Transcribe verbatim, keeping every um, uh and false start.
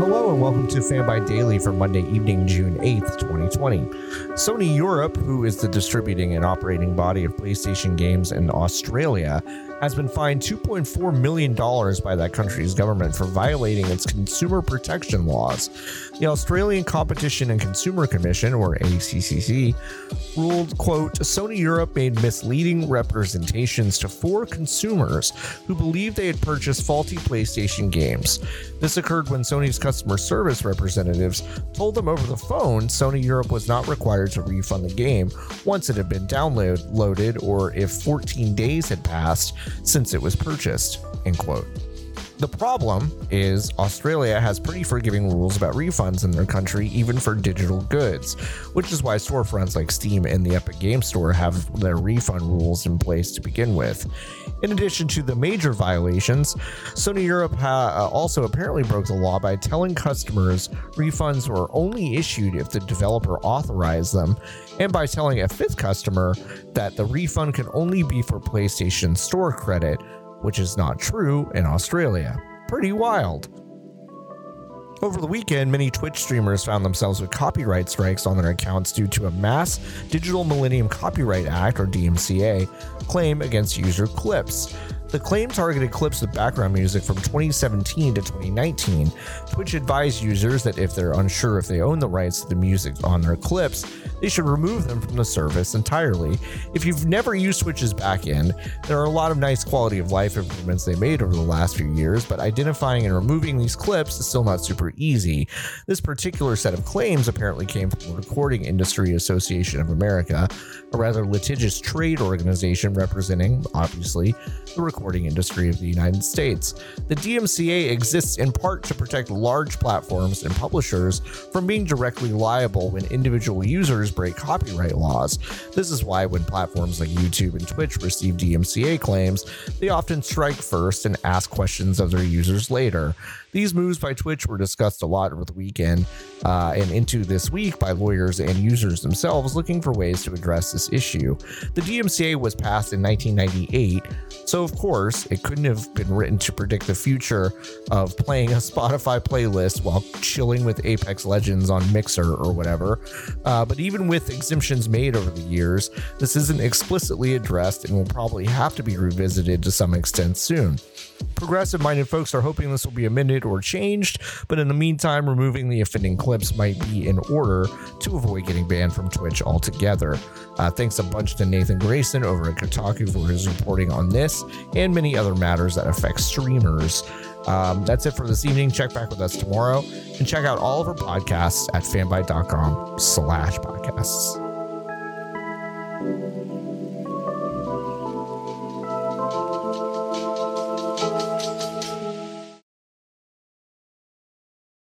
Hello and welcome to FanBuy Daily for Monday evening, June eighth, twenty twenty. Sony Europe, who is the distributing and operating body of PlayStation games in Australia, has been fined two point four million dollars by that country's government for violating its consumer protection laws. The Australian Competition and Consumer Commission, or A C C C, ruled, quote, Sony Europe made misleading representations to four consumers who believed they had purchased faulty PlayStation games. This occurred when Sony's customer service representatives told them over the phone Sony Europe was not required to refund the game once it had been downloaded or if fourteen days had passed since it was purchased, end quote. The problem is Australia has pretty forgiving rules about refunds in their country, even for digital goods, which is why storefronts like Steam and the Epic Game Store have their refund rules in place to begin with. In addition to the major violations, Sony Europe ha- also apparently broke the law by telling customers refunds were only issued if the developer authorized them, and by telling a fifth customer that the refund could only be for PlayStation Store credit, which is not true in Australia. Pretty wild. Over the weekend, many Twitch streamers found themselves with copyright strikes on their accounts due to a Mass Digital Millennium Copyright Act, or D M C A, claim against user clips. The claim targeted clips with background music from twenty seventeen to twenty nineteen. Twitch advised users that if they're unsure if they own the rights to the music on their clips, they should remove them from the service entirely. If you've never used Twitch's backend, there are a lot of nice quality of life improvements they made over the last few years, but identifying and removing these clips is still not super easy. This particular set of claims apparently came from the Recording Industry Association of America, a rather litigious trade organization representing, obviously, the recording industry of the United States. The D M C A exists in part to protect large platforms and publishers from being directly liable when individual users break copyright laws. This is why when platforms like YouTube and Twitch receive D M C A claims, they often strike first and ask questions of their users later. These moves by Twitch were discussed a lot over the weekend uh, and into this week by lawyers and users themselves looking for ways to address this issue. The D M C A was passed in nineteen ninety-eight, so of course it couldn't have been written to predict the future of playing a Spotify playlist while chilling with Apex Legends on Mixer or whatever. Uh, but even with exemptions made over the years, this isn't explicitly addressed and will probably have to be revisited to some extent soon. Progressive-minded folks are hoping this will be amended or changed, but in the meantime, removing the offending clips might be in order to avoid getting banned from Twitch altogether. Uh, thanks a bunch to Nathan Grayson over at Kotaku for his reporting on this and many other matters that affect streamers. Um, that's it for this evening. Check back with us tomorrow and check out all of our podcasts at fanbyte dot com slash podcasts.